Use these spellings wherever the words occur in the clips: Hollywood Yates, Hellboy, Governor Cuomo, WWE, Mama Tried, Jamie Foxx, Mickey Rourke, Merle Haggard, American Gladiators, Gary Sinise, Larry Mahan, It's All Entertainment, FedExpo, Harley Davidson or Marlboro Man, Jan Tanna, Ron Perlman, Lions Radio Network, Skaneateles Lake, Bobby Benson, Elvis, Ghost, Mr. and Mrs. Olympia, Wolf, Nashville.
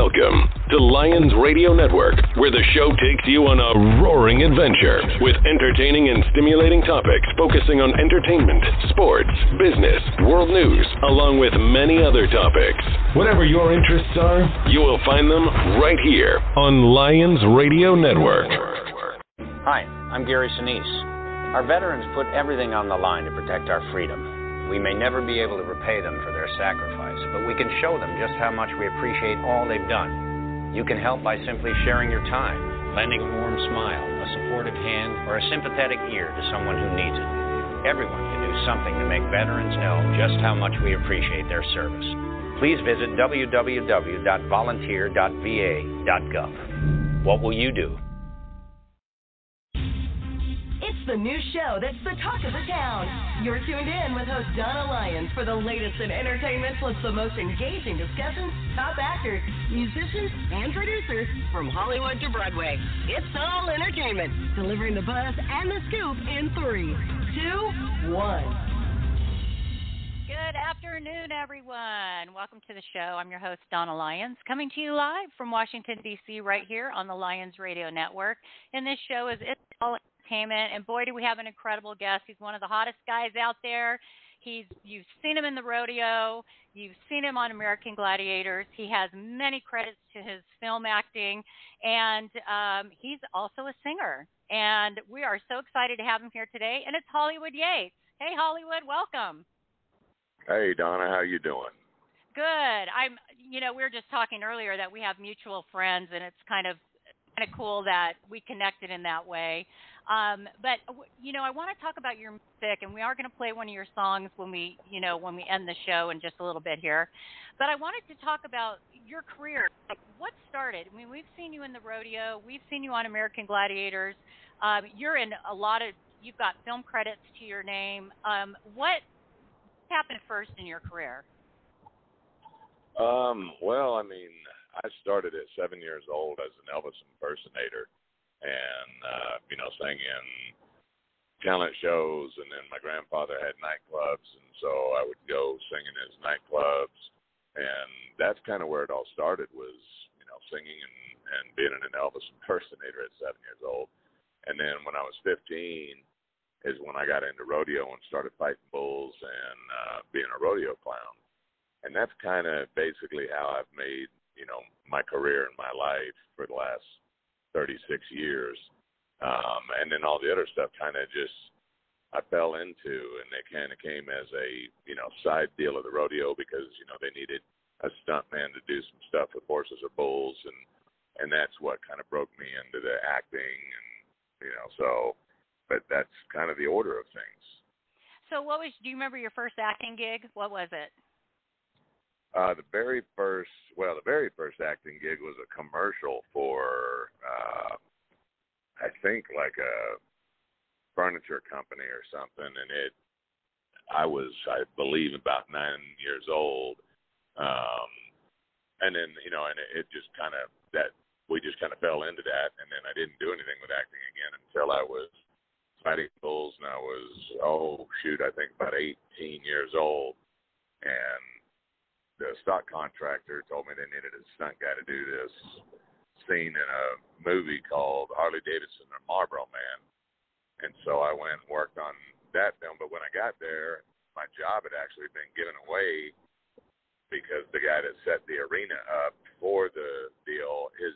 Welcome to Lions Radio Network, where the show takes you on a roaring adventure with entertaining and stimulating topics focusing on entertainment, sports, business, world news, along with many other topics. Whatever your interests are, you will find them right here on Lions Radio Network. Hi, I'm Gary Sinise. Our veterans put everything on the line to protect our freedom. We may never be able to repay them for their sacrifice, but we can show them just how much we appreciate all they've done. You can help by simply sharing your time, lending a warm smile, a supportive hand, or a sympathetic ear to someone who needs it. Everyone can do something to make veterans know just how much we appreciate their service. Please visit www.volunteer.va.gov. What will you do? The new show that's the talk of the town. You're tuned in with host Donna Lyons for the latest in entertainment, plus the most engaging discussions, top actors, musicians, and producers from Hollywood to Broadway. It's All Entertainment, delivering the buzz and the scoop in 3, 2, 1. Good afternoon, everyone. Welcome to the show. I'm your host, Donna Lyons, coming to you live from Washington, D.C., right here on the Lions Radio Network. And this show is It's All Entertainment. And boy, do we have an incredible guest. He's one of the hottest guys out there. You've seen him in the rodeo. You've seen him on American Gladiators. He has many credits to his film acting, and he's also a singer. And we are so excited to have him here today, and it's Hollywood Yates. Hey, Hollywood, welcome. Hey, Donna, how you doing? Good. We were just talking earlier that we have mutual friends, and it's kind of cool that we connected in that way. But I want to talk about your music, and we are going to play one of your songs when we end the show in just a little bit here. But I wanted to talk about your career. Like, what started? I mean, we've seen you in the rodeo. We've seen you on American Gladiators. You're in a lot of – you've got film credits to your name. What happened first in your career? I started at 7 years old as an Elvis impersonator and, sang in talent shows. And then my grandfather had nightclubs, and so I would go sing in his nightclubs. And that's kind of where it all started, was, singing and being an Elvis impersonator at 7 years old. And then when I was 15 is when I got into rodeo and started fighting bulls and being a rodeo clown. And that's kind of basically how I've made my career and my life for the last 36 years. And then all the other stuff I fell into, and it kind of came as a side deal of the rodeo because, they needed a stuntman to do some stuff with horses or bulls. And that's what kind of broke me into the acting. But that's kind of the order of things. So do you remember your first acting gig? What was it? The very first acting gig was a commercial for, like a furniture company or something. And I was, I believe, about 9 years old. We just kind of fell into that. And then I didn't do anything with acting again until I was fighting bulls, and I was, I think about 18 years old. And the stock contractor told me they needed a stunt guy to do this scene in a movie called Harley Davidson or Marlboro Man. And so I went and worked on that film. But when I got there, my job had actually been given away because the guy that set the arena up for the deal, he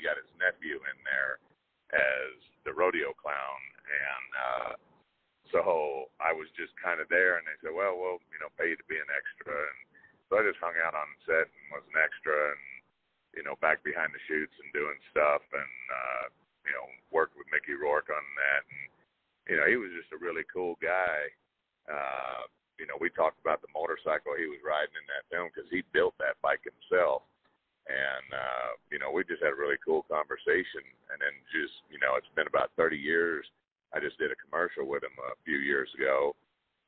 got his nephew in there as the rodeo clown. And so I was just kind of there, and they said, well, we'll pay you to be an extra. And so I just hung out on set and was an extra and, back behind the chutes and doing stuff and, worked with Mickey Rourke on that. And, he was just a really cool guy. We talked about the motorcycle he was riding in that film because he built that bike himself. And, we just had a really cool conversation. And then just, it's been about 30 years. I just did a commercial with him a few years ago.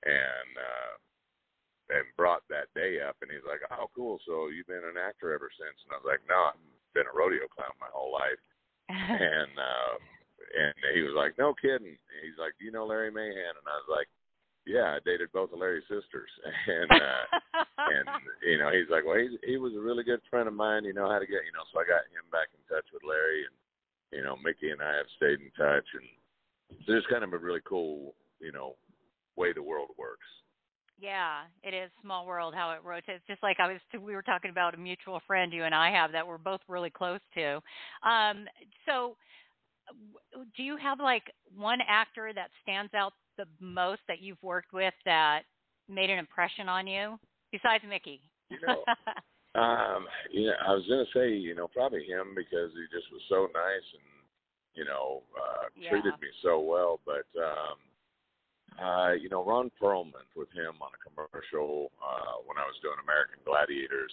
And brought that day up, and he's like, oh, cool, so you've been an actor ever since. And I was like, no, I've been a rodeo clown my whole life. and he was like, no kidding. He's like, do you know Larry Mahan? And I was like, Yeah, I dated both of Larry's sisters, and you know, he's like, well, he was a really good friend of mine. You know how to get, you know, so I got him back in touch with Larry, and you know, Mickey and I have stayed in touch, and so it's kind of a really cool, you know, way the world works. Yeah, it is small world how it rotates. Just like we were talking about a mutual friend you and I have that we're both really close to. So, do you have like one actor that stands out the most that you've worked with that made an impression on you besides Mickey? You know, I was gonna say, you know, probably him because he just was so nice and you know treated me so well, but. You know, Ron Perlman, with him on a commercial when I was doing American Gladiators,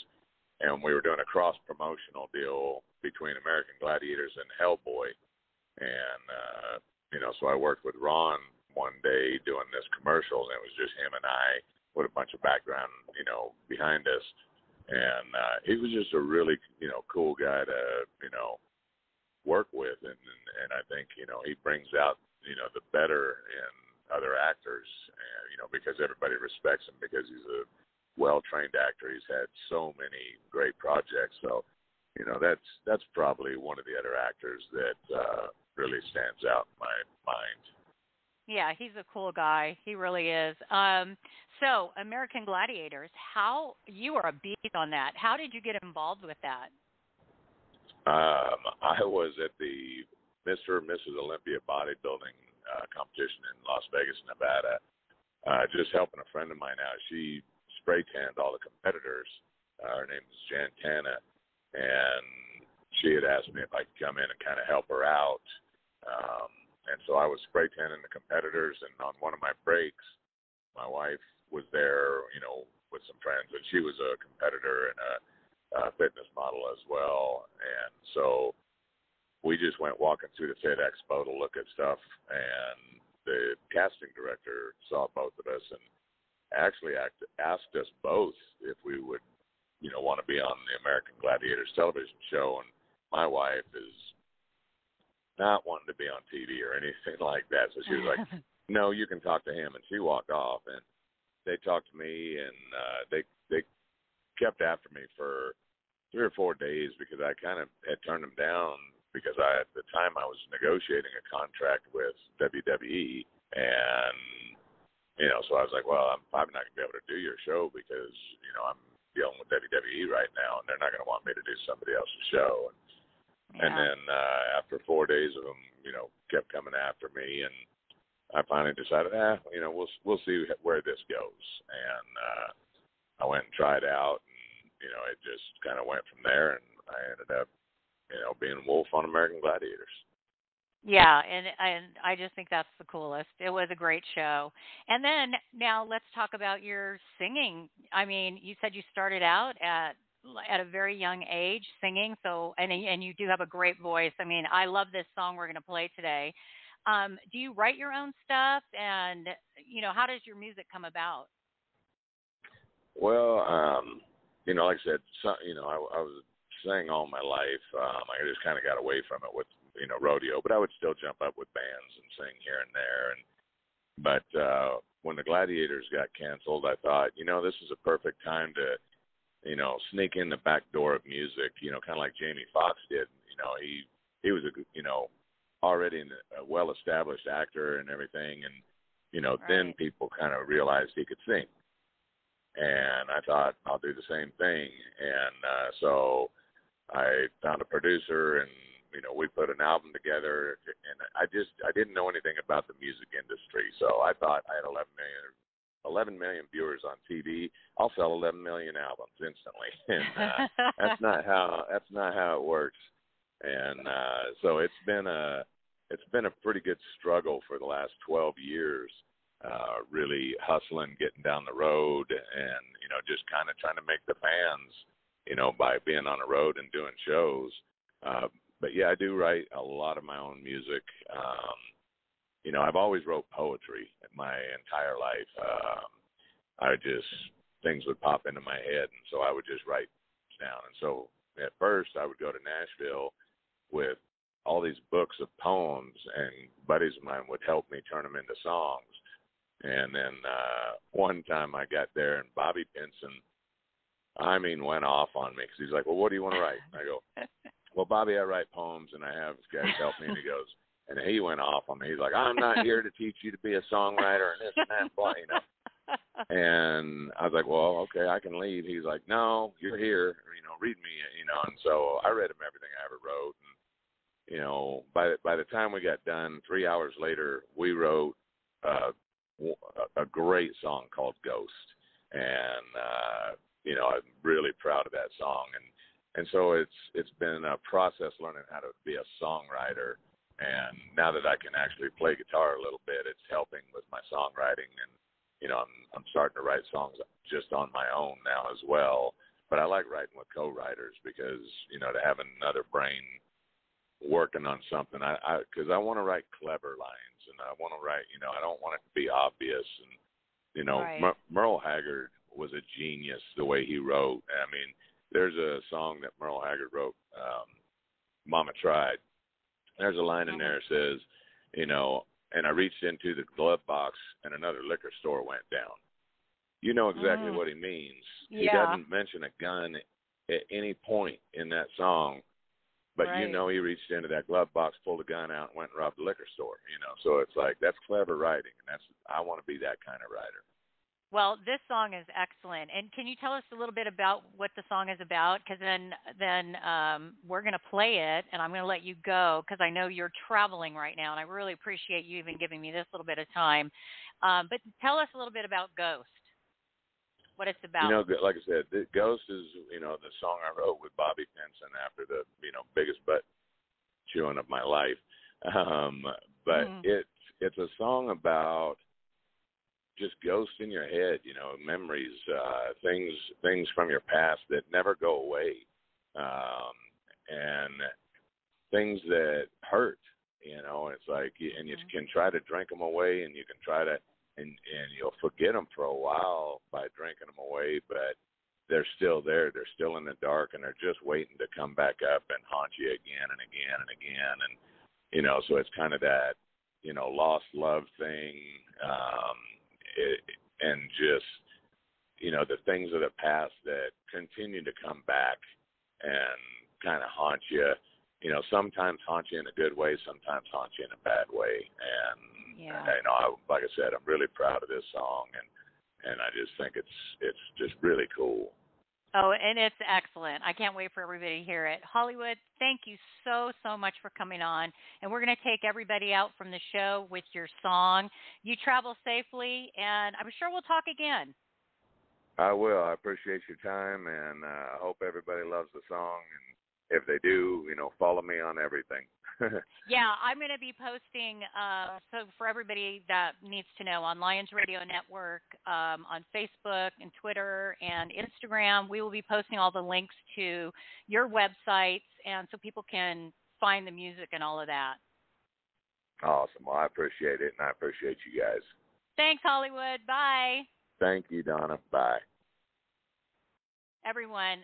and we were doing a cross-promotional deal between American Gladiators and Hellboy. And, you know, so I worked with Ron one day doing this commercial, and it was just him and I with a bunch of background, you know, behind us. And he was just a really, you know, cool guy to, you know, work with. And I think, you know, he brings out, you know, the better in other actors, you know, because everybody respects him because he's a well-trained actor. He's had so many great projects. So, you know, that's probably one of the other actors that really stands out in my mind. Yeah, he's a cool guy. He really is. So American Gladiators, you are a beast on that. How did you get involved with that? I was at the Mr. and Mrs. Olympia bodybuilding competition in Las Vegas, Nevada, just helping a friend of mine out. She spray tanned all the competitors. Her name is Jan Tanna, and she had asked me if I could come in and kind of help her out. And so I was spray tanning the competitors, and on one of my breaks, my wife was there, you know, with some friends, and she was a competitor and a fitness model as well. And so we just went walking through the FedExpo to look at stuff, and the casting director saw both of us and actually asked us both if we would, you know, want to be on the American Gladiators television show. And my wife is not wanting to be on TV or anything like that, so she was like, "No, you can talk to him." And she walked off, and they talked to me, and they kept after me for 3 or 4 days because I kind of had turned them down. Because at the time I was negotiating a contract with WWE, and you know, so I was like, well, I'm probably not going to be able to do your show because you know I'm dealing with WWE right now, and they're not going to want me to do somebody else's show. And then after 4 days of them, you know, kept coming after me, and I finally decided, you know, we'll see where this goes. And I went and tried out, and you know, it just kind of went from there, and I ended up, you know, being Wolf on American Gladiators. Yeah, and I just think that's the coolest. It was a great show. And then now let's talk about your singing. I mean, you said you started out at a very young age singing, so and you do have a great voice. I mean, I love this song we're going to play today. Do you write your own stuff? And, you know, how does your music come about? Well, you know, like I said, you know, I was sang all my life. I just kind of got away from it with, you know, rodeo, but I would still jump up with bands and sing here and there. And but when the Gladiators got canceled, I thought, you know, this is a perfect time to, you know, sneak in the back door of music, you know, kind of like Jamie Foxx did. You know, he was, you know, already a well-established actor and everything. And, you know, then people kind of realized he could sing. And I thought, I'll do the same thing. And so I found a producer, and you know, we put an album together, and I didn't know anything about the music industry, so I thought I had 11 million viewers on TV. I'll sell 11 million albums instantly, and that's not how it works. And so it's been a pretty good struggle for the last 12 years, really hustling, getting down the road, and you know, just kind of trying to make the fans, you know, by being on the road and doing shows. But, yeah, I do write a lot of my own music. You know, I've always wrote poetry my entire life. Things would pop into my head, and so I would just write down. And so at first I would go to Nashville with all these books of poems, and buddies of mine would help me turn them into songs. And then one time I got there, and Bobby Benson, I mean, went off on me because he's like, well, what do you want to write? And I go, well, Bobby, I write poems, and I have this guy help me. And he goes, and he went off on me. He's like, I'm not here to teach you to be a songwriter and this and that, blah, you know. And I was like, well, okay, I can leave. He's like, no, you're here, you know, read me, you know. And so I read him everything I ever wrote. And, you know, by the time we got done, 3 hours later, we wrote a great song called Ghost. And, you know, I'm really proud of that song. And so it's been a process learning how to be a songwriter. And now that I can actually play guitar a little bit, it's helping with my songwriting. And, you know, I'm starting to write songs just on my own now as well. But I like writing with co-writers because, you know, to have another brain working on something, because I want to write clever lines, and I want to write, you know, I don't want it to be obvious. And, you know, right. Merle Haggard was a genius the way he wrote. I mean, there's a song that Merle Haggard wrote, Mama Tried. There's a line in there that says, you know, and I reached into the glove box, and another liquor store went down. You know exactly what he means. Yeah. He doesn't mention a gun at any point in that song, but right. you know he reached into that glove box, pulled a gun out, and went and robbed the liquor store. You know, so it's like that's clever writing, and I want to be that kind of writer. Well, this song is excellent, and can you tell us a little bit about what the song is about? Because then we're going to play it, and I'm going to let you go because I know you're traveling right now, and I really appreciate you even giving me this little bit of time. But tell us a little bit about Ghost, what it's about. You know, like I said, Ghost is, you know, the song I wrote with Bobby Benson after the, you know, biggest butt chewing of my life. But it's a song about just ghosts in your head, you know, memories, things from your past that never go away, and things that hurt, you know. It's like, and you can try to drink them away, and you can try to, and you'll forget them for a while by drinking them away, but they're still there. They're still in the dark, and they're just waiting to come back up and haunt you again and again and again. And, you know, so it's kind of that, you know, lost love thing, and just, you know, the things of the past that continue to come back and kind of haunt you, you know, sometimes haunt you in a good way, sometimes haunt you in a bad way. And, you know, like I said, I'm really proud of this song, and I just think it's just really cool. Oh, and it's excellent. I can't wait for everybody to hear it. Hollywood, thank you so, so much for coming on. And we're going to take everybody out from the show with your song. You travel safely, and I'm sure we'll talk again. I will. I appreciate your time, and I hope everybody loves the song. And if they do, you know, follow me on everything. Yeah, I'm going to be posting, so for everybody that needs to know, on Lions Radio Network, on Facebook and Twitter and Instagram, we will be posting all the links to your websites, and so people can find the music and all of that. Awesome. Well, I appreciate it, and I appreciate you guys. Thanks, Hollywood. Bye. Thank you, Donna. Bye. Everyone,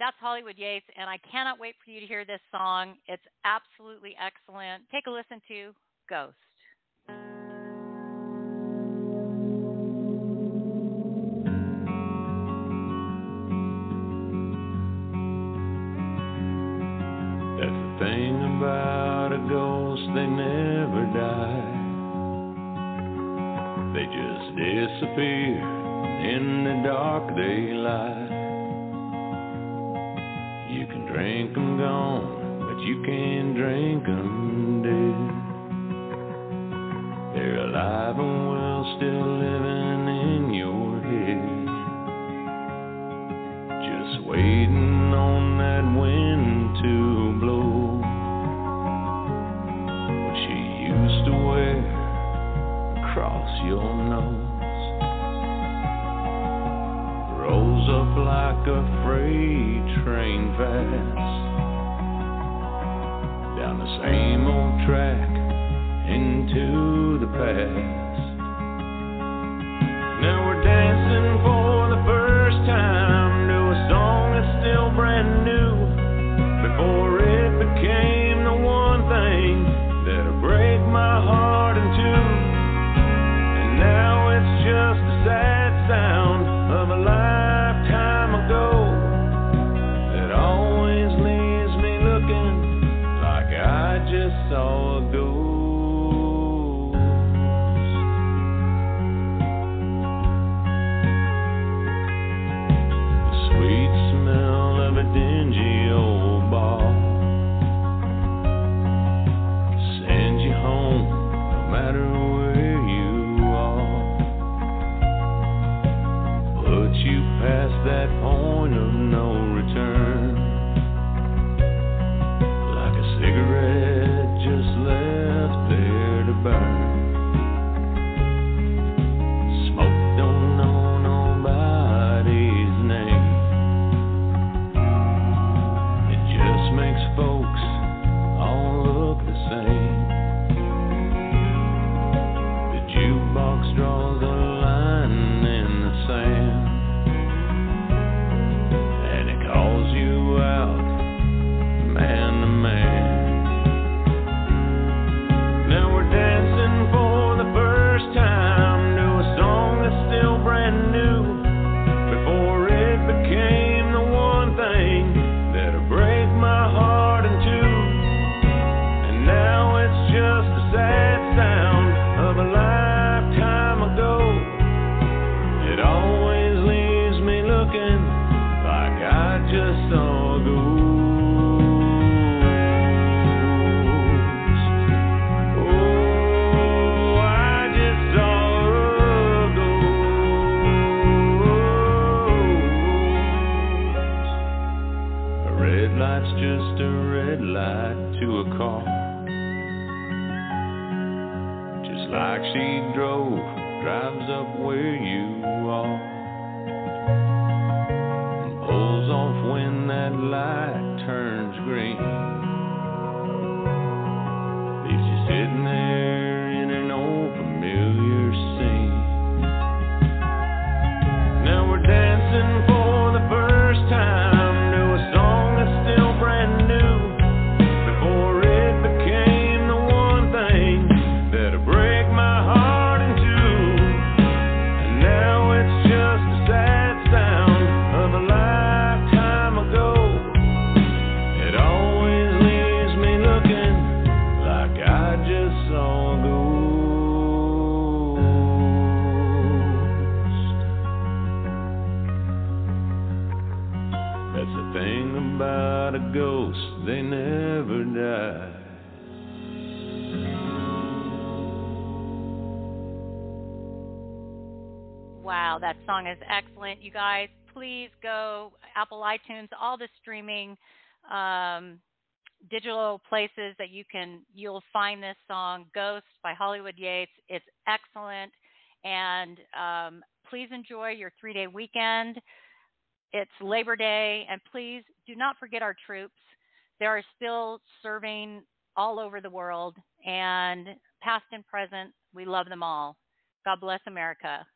that's Hollywood Yates, and I cannot wait for you to hear this song. It's absolutely excellent. Take a listen to Ghost. That's the thing about a ghost, they never die. They just disappear in the dark daylight. You can drink 'em gone, but you can't drink 'em dead. They're alive and well, still living in your head, just waiting on that wind to blow. What she used to wear across your nose rolls up like a freight train fast down the same old track into the past. Now we're dancing for the first time to a song that's still brand new. Before it became the one thing that'll break my heart in two. And now red light's just a red light to a car. Just like she drove, drives up where you are, and pulls off when that light turns green. Leaves you sitting there in an old familiar scene. Now we're dancing for the first time. About a ghost, they never die. Wow, that song is excellent. You guys, please go Apple iTunes, all the streaming digital places that you'll find this song, Ghost by Hollywood Yates. It's excellent. And please enjoy your 3-day weekend. It's Labor Day, and please do not forget our troops. They are still serving all over the world, and past and present, we love them all. God bless America.